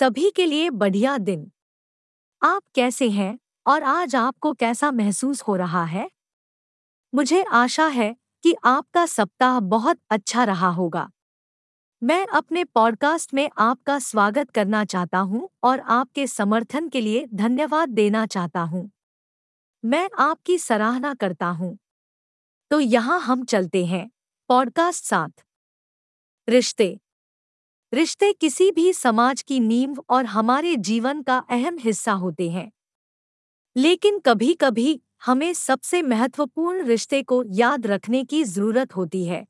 सभी के लिए बढ़िया दिन। आप कैसे हैं और आज आपको कैसा महसूस हो रहा है? मुझे आशा है कि आपका सप्ताह बहुत अच्छा रहा होगा। मैं अपने पॉडकास्ट में आपका स्वागत करना चाहता हूं और आपके समर्थन के लिए धन्यवाद देना चाहता हूं। मैं आपकी सराहना करता हूं। तो यहां हम चलते हैं। पॉडकास्ट 7। रिश्ते। रिश्ते किसी भी समाज की नींव और हमारे जीवन का अहम हिस्सा होते हैं, लेकिन कभी कभी हमें सबसे महत्वपूर्ण रिश्ते को याद रखने की जरूरत होती है।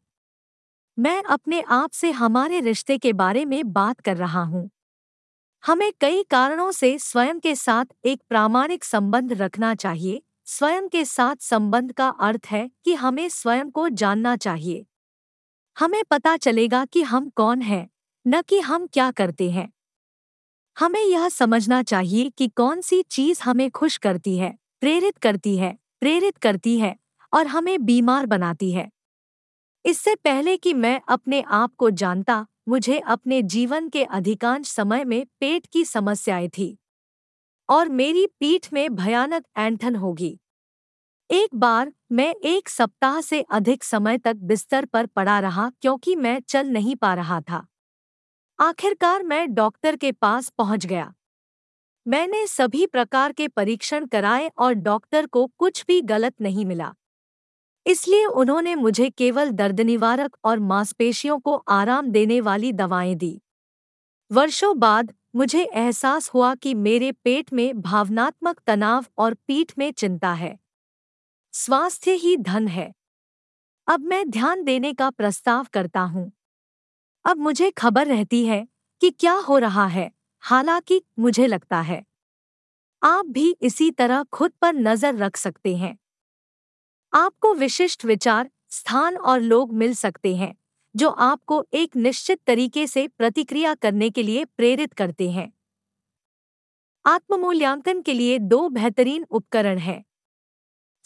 मैं अपने आप से हमारे रिश्ते के बारे में बात कर रहा हूँ। हमें कई कारणों से स्वयं के साथ एक प्रामाणिक संबंध रखना चाहिए। स्वयं के साथ संबंध का अर्थ है कि हमें स्वयं को जानना चाहिए। हमें पता चलेगा कि हम कौन हैं, न कि हम क्या करते हैं। हमें यह समझना चाहिए कि कौन सी चीज़ हमें खुश करती है, प्रेरित करती है और हमें बीमार बनाती है। इससे पहले कि मैं अपने आप को जानता, मुझे अपने जीवन के अधिकांश समय में पेट की समस्याएं थी और मेरी पीठ में भयानक ऐंठन होगी। एक बार मैं एक सप्ताह से अधिक समय तक बिस्तर पर पड़ा रहा क्योंकि मैं चल नहीं पा रहा था। आखिरकार मैं डॉक्टर के पास पहुंच गया। मैंने सभी प्रकार के परीक्षण कराए और डॉक्टर को कुछ भी गलत नहीं मिला, इसलिए उन्होंने मुझे केवल दर्द निवारक और मांसपेशियों को आराम देने वाली दवाएं दी। वर्षों बाद मुझे एहसास हुआ कि मेरे पेट में भावनात्मक तनाव और पीठ में चिंता है। स्वास्थ्य ही धन है। अब मैं ध्यान देने का प्रस्ताव करता हूँ। अब मुझे खबर रहती है कि क्या हो रहा है, हालांकि मुझे लगता है आप भी इसी तरह खुद पर नजर रख सकते हैं। आपको विशिष्ट विचार, स्थान और लोग मिल सकते हैं जो आपको एक निश्चित तरीके से प्रतिक्रिया करने के लिए प्रेरित करते हैं। आत्ममूल्यांकन के लिए 2 बेहतरीन उपकरण हैं।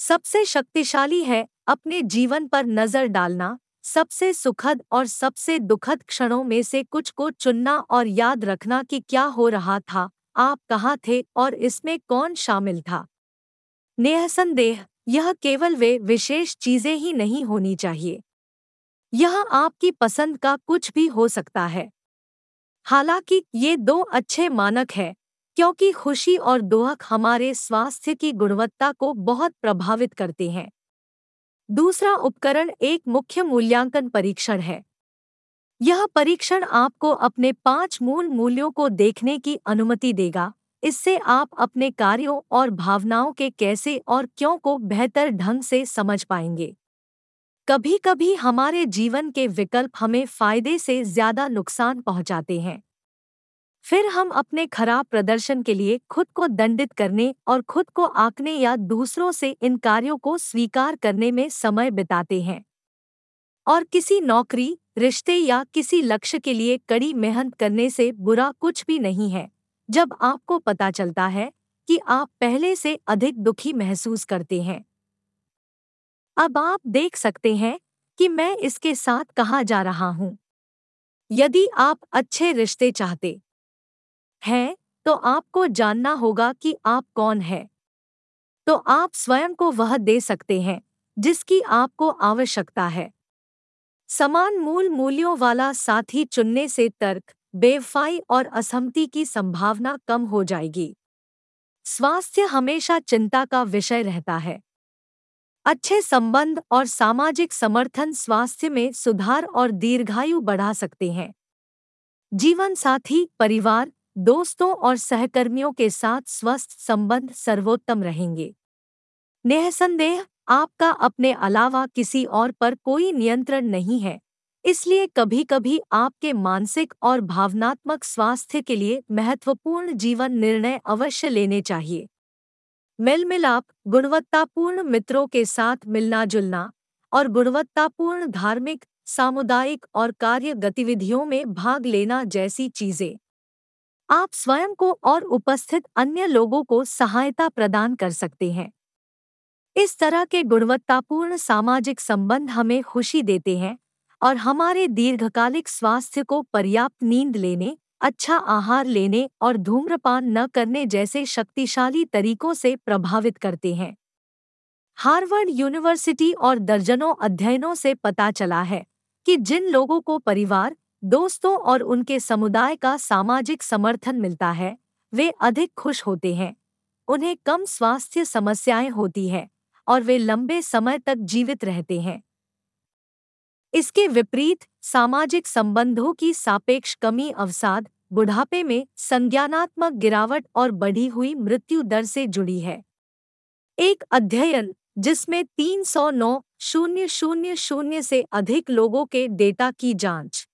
सबसे शक्तिशाली है अपने जीवन पर नजर डालना, सबसे सुखद और सबसे दुखद क्षणों में से कुछ को चुनना और याद रखना कि क्या हो रहा था, आप कहाँ थे और इसमें कौन शामिल था। निःसंदेह यह केवल वे विशेष चीजें ही नहीं होनी चाहिए। यह आपकी पसंद का कुछ भी हो सकता है। हालांकि ये 2 अच्छे मानक हैं क्योंकि खुशी और दुख हमारे स्वास्थ्य की गुणवत्ता को बहुत प्रभावित करते हैं। दूसरा उपकरण एक मुख्य मूल्यांकन परीक्षण है। यह परीक्षण आपको अपने 5 मूल मूल्यों को देखने की अनुमति देगा। इससे आप अपने कार्यों और भावनाओं के कैसे और क्यों को बेहतर ढंग से समझ पाएंगे। कभी कभी हमारे जीवन के विकल्प हमें फायदे से ज्यादा नुकसान पहुंचाते हैं। फिर हम अपने खराब प्रदर्शन के लिए खुद को दंडित करने और खुद को आंकने या दूसरों से इन कार्यों को स्वीकार करने में समय बिताते हैं और किसी नौकरी, रिश्ते या किसी लक्ष्य के लिए कड़ी मेहनत करने से बुरा कुछ भी नहीं है जब आपको पता चलता है कि आप पहले से अधिक दुखी महसूस करते हैं। अब आप देख सकते हैं कि मैं इसके साथ कहाँ जा रहा हूँ। यदि आप अच्छे रिश्ते चाहते है तो आपको जानना होगा कि आप कौन है, तो आप स्वयं को वह दे सकते हैं जिसकी आपको आवश्यकता है। समान मूल मूल्यों वाला साथी चुनने से तर्क, बेवफाई और असहमति की संभावना कम हो जाएगी। स्वास्थ्य हमेशा चिंता का विषय रहता है। अच्छे संबंध और सामाजिक समर्थन स्वास्थ्य में सुधार और दीर्घायु बढ़ा सकते हैं। जीवन साथी, परिवार, दोस्तों और सहकर्मियों के साथ स्वस्थ संबंध सर्वोत्तम रहेंगे। निःसंदेह आपका अपने अलावा किसी और पर कोई नियंत्रण नहीं है, इसलिए कभी कभी आपके मानसिक और भावनात्मक स्वास्थ्य के लिए महत्वपूर्ण जीवन निर्णय अवश्य लेने चाहिए। मेल मिलाप, गुणवत्तापूर्ण मित्रों के साथ मिलना जुलना और गुणवत्तापूर्ण धार्मिक, सामुदायिक और कार्य गतिविधियों में भाग लेना जैसी चीजें आप स्वयं को और उपस्थित अन्य लोगों को सहायता प्रदान कर सकते हैं। इस तरह के गुणवत्तापूर्ण सामाजिक संबंध हमें खुशी देते हैं और हमारे दीर्घकालिक स्वास्थ्य को पर्याप्त नींद लेने, अच्छा आहार लेने और धूम्रपान न करने जैसे शक्तिशाली तरीकों से प्रभावित करते हैं। हार्वर्ड यूनिवर्सिटी और दर्जनों अध्ययनों से पता चला है कि जिन लोगों को परिवार, दोस्तों और उनके समुदाय का सामाजिक समर्थन मिलता है, वे अधिक खुश होते हैं, उन्हें कम स्वास्थ्य समस्याएं होती हैं और वे लंबे समय तक जीवित रहते हैं। इसके विपरीत, सामाजिक संबंधों की सापेक्ष कमी अवसाद, बुढ़ापे में संज्ञानात्मक गिरावट और बढ़ी हुई मृत्यु दर से जुड़ी है। एक अध्ययन जिसमें 309,000 से अधिक लोगों के डेटा की जांच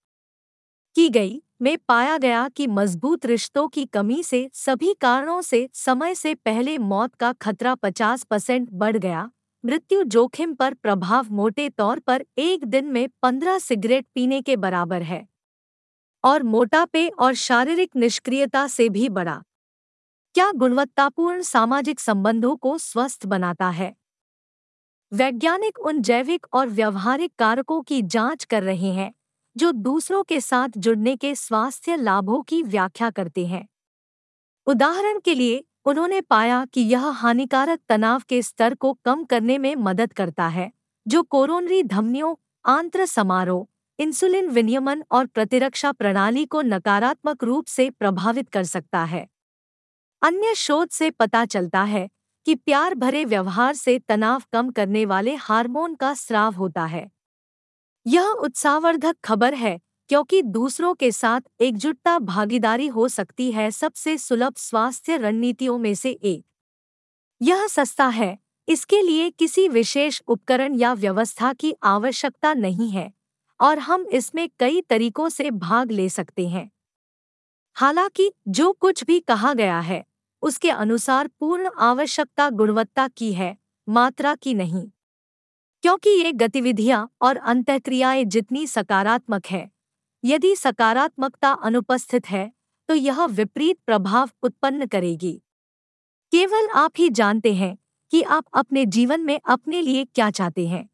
की गई में पाया गया कि मजबूत रिश्तों की कमी से सभी कारणों से समय से पहले मौत का खतरा 50% बढ़ गया। मृत्यु जोखिम पर प्रभाव मोटे तौर पर एक दिन में 15 सिगरेट पीने के बराबर है और मोटापे और शारीरिक निष्क्रियता से भी बड़ा। क्या गुणवत्तापूर्ण सामाजिक संबंधों को स्वस्थ बनाता है? वैज्ञानिक उन जैविक और व्यावहारिक कारकों की जांच कर रहे हैं जो दूसरों के साथ जुड़ने के स्वास्थ्य लाभों की व्याख्या करते हैं। उदाहरण के लिए, उन्होंने पाया कि यह हानिकारक तनाव के स्तर को कम करने में मदद करता है, जो कोरोनरी धमनियों, आंत्र समारोह, इंसुलिन विनियमन और प्रतिरक्षा प्रणाली को नकारात्मक रूप से प्रभावित कर सकता है। अन्य शोध से पता चलता है कि प्यार भरे व्यवहार से तनाव कम करने वाले हार्मोन का स्राव होता है। यह उत्साहवर्धक खबर है क्योंकि दूसरों के साथ एकजुटता भागीदारी हो सकती है सबसे सुलभ स्वास्थ्य रणनीतियों में से एक। यह सस्ता है, इसके लिए किसी विशेष उपकरण या व्यवस्था की आवश्यकता नहीं है और हम इसमें कई तरीकों से भाग ले सकते हैं। हालांकि जो कुछ भी कहा गया है उसके अनुसार पूर्ण आवश्यकता गुणवत्ता की है, मात्रा की नहीं, क्योंकि ये गतिविधियां और अंतःक्रियाएं जितनी सकारात्मक है, यदि सकारात्मकता अनुपस्थित है तो यह विपरीत प्रभाव उत्पन्न करेगी। केवल आप ही जानते हैं कि आप अपने जीवन में अपने लिए क्या चाहते हैं।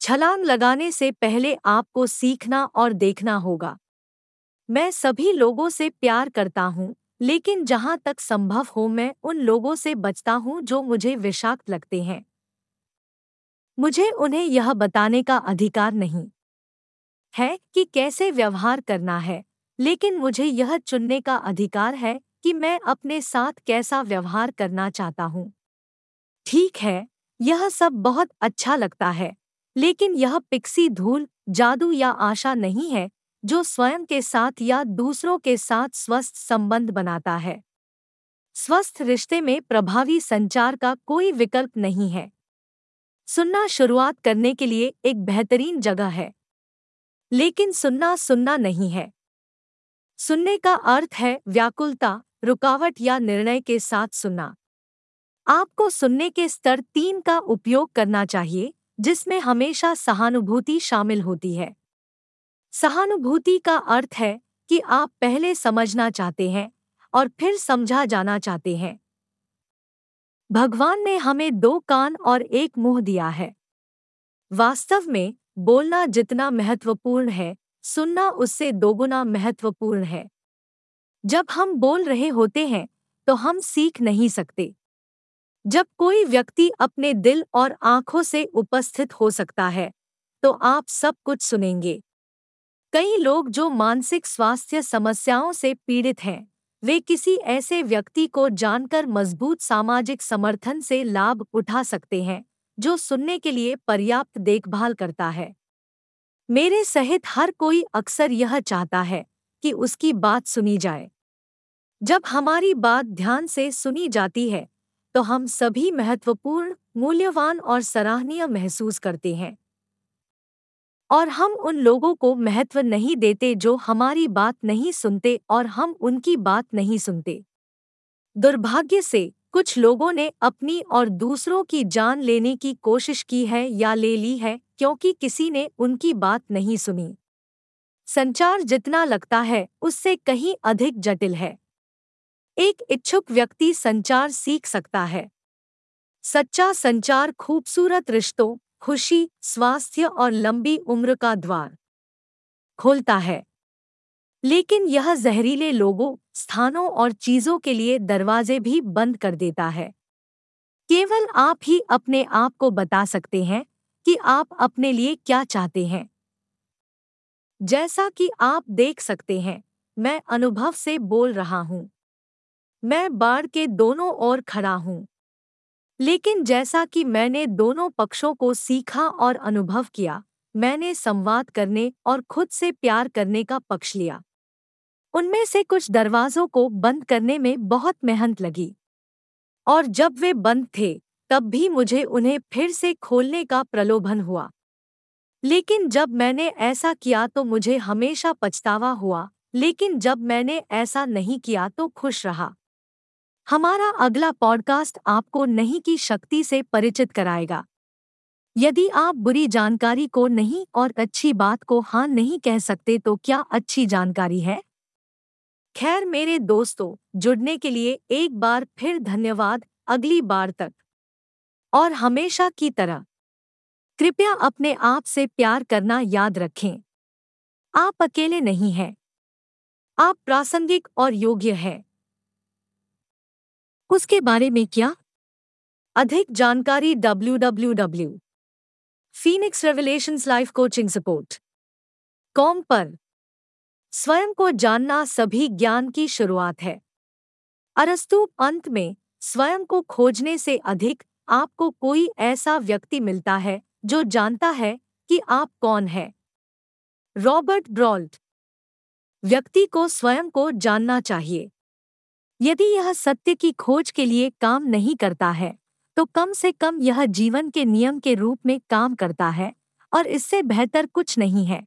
छलांग लगाने से पहले आपको सीखना और देखना होगा। मैं सभी लोगों से प्यार करता हूँ, लेकिन जहाँ तक संभव हो मैं उन लोगों से बचता हूँ जो मुझे विषाक्त लगते हैं। मुझे उन्हें यह बताने का अधिकार नहीं है कि कैसे व्यवहार करना है, लेकिन मुझे यह चुनने का अधिकार है कि मैं अपने साथ कैसा व्यवहार करना चाहता हूँ। ठीक है, यह सब बहुत अच्छा लगता है, लेकिन यह पिक्सी धूल, जादू या आशा नहीं है जो स्वयं के साथ या दूसरों के साथ स्वस्थ संबंध बनाता है। स्वस्थ रिश्ते में प्रभावी संचार का कोई विकल्प नहीं है। सुनना शुरुआत करने के लिए एक बेहतरीन जगह है, लेकिन सुनना सुनना नहीं है। सुनने का अर्थ है व्याकुलता, रुकावट या निर्णय के साथ सुनना। आपको सुनने के स्तर 3 का उपयोग करना चाहिए, जिसमें हमेशा सहानुभूति शामिल होती है। सहानुभूति का अर्थ है कि आप पहले समझना चाहते हैं और फिर समझा जाना चाहते हैं। भगवान ने हमें 2 कान और 1 मुंह दिया है। वास्तव में बोलना जितना महत्वपूर्ण है, सुनना उससे दोगुना महत्वपूर्ण है। जब हम बोल रहे होते हैं तो हम सीख नहीं सकते। जब कोई व्यक्ति अपने दिल और आंखों से उपस्थित हो सकता है तो आप सब कुछ सुनेंगे। कई लोग जो मानसिक स्वास्थ्य समस्याओं से पीड़ित हैं, वे किसी ऐसे व्यक्ति को जानकर मजबूत सामाजिक समर्थन से लाभ उठा सकते हैं जो सुनने के लिए पर्याप्त देखभाल करता है। मेरे सहित हर कोई अक्सर यह चाहता है कि उसकी बात सुनी जाए। जब हमारी बात ध्यान से सुनी जाती है तो हम सभी महत्वपूर्ण, मूल्यवान और सराहनीय महसूस करते हैं, और हम उन लोगों को महत्व नहीं देते जो हमारी बात नहीं सुनते और हम उनकी बात नहीं सुनते। दुर्भाग्य से कुछ लोगों ने अपनी और दूसरों की जान लेने की कोशिश की है या ले ली है क्योंकि किसी ने उनकी बात नहीं सुनी। संचार जितना लगता है उससे कहीं अधिक जटिल है। एक इच्छुक व्यक्ति संचार सीख सकता है। सच्चा संचार खूबसूरत रिश्तों, खुशी, स्वास्थ्य और लंबी उम्र का द्वार खोलता है। लेकिन यह जहरीले लोगों, स्थानों और चीजों के लिए दरवाजे भी बंद कर देता है। केवल आप ही अपने आप को बता सकते हैं कि आप अपने लिए क्या चाहते हैं। जैसा कि आप देख सकते हैं, मैं अनुभव से बोल रहा हूं। मैं बाड़ के दोनों ओर खड़ा हूं, लेकिन जैसा कि मैंने दोनों पक्षों को सीखा और अनुभव किया, मैंने संवाद करने और खुद से प्यार करने का पक्ष लिया। उनमें से कुछ दरवाजों को बंद करने में बहुत मेहनत लगी, और जब वे बंद थे तब भी मुझे उन्हें फिर से खोलने का प्रलोभन हुआ। लेकिन जब मैंने ऐसा किया तो मुझे हमेशा पछतावा हुआ, लेकिन जब मैंने ऐसा नहीं किया तो खुश रहा। हमारा अगला पॉडकास्ट आपको नहीं की शक्ति से परिचित कराएगा। यदि आप बुरी जानकारी को नहीं और अच्छी बात को हाँ नहीं कह सकते तो क्या अच्छी जानकारी है? खैर मेरे दोस्तों, जुड़ने के लिए एक बार फिर धन्यवाद। अगली बार तक और हमेशा की तरह कृपया अपने आप से प्यार करना याद रखें। आप अकेले नहीं हैं, आप प्रासंगिक और योग्य हैं। उसके बारे में क्या? अधिक जानकारी www.phoenixrevelationslife.com पर। स्वयं को जानना सभी ज्ञान की शुरुआत है। अरस्तु अंत में, स्वयं को खोजने से अधिक आपको कोई ऐसा व्यक्ति मिलता है जो जानता है कि आप कौन है। Robert Brault. व्यक्ति को स्वयं को जानना चाहिए। यदि यह सत्य की खोज के लिए काम नहीं करता है तो कम से कम यह जीवन के नियम के रूप में काम करता है, और इससे बेहतर कुछ नहीं है।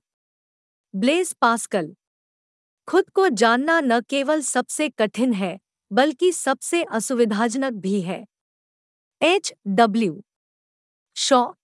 Blaise Pascal. खुद को जानना न केवल सबसे कठिन है बल्कि सबसे असुविधाजनक भी है। H W Shaw।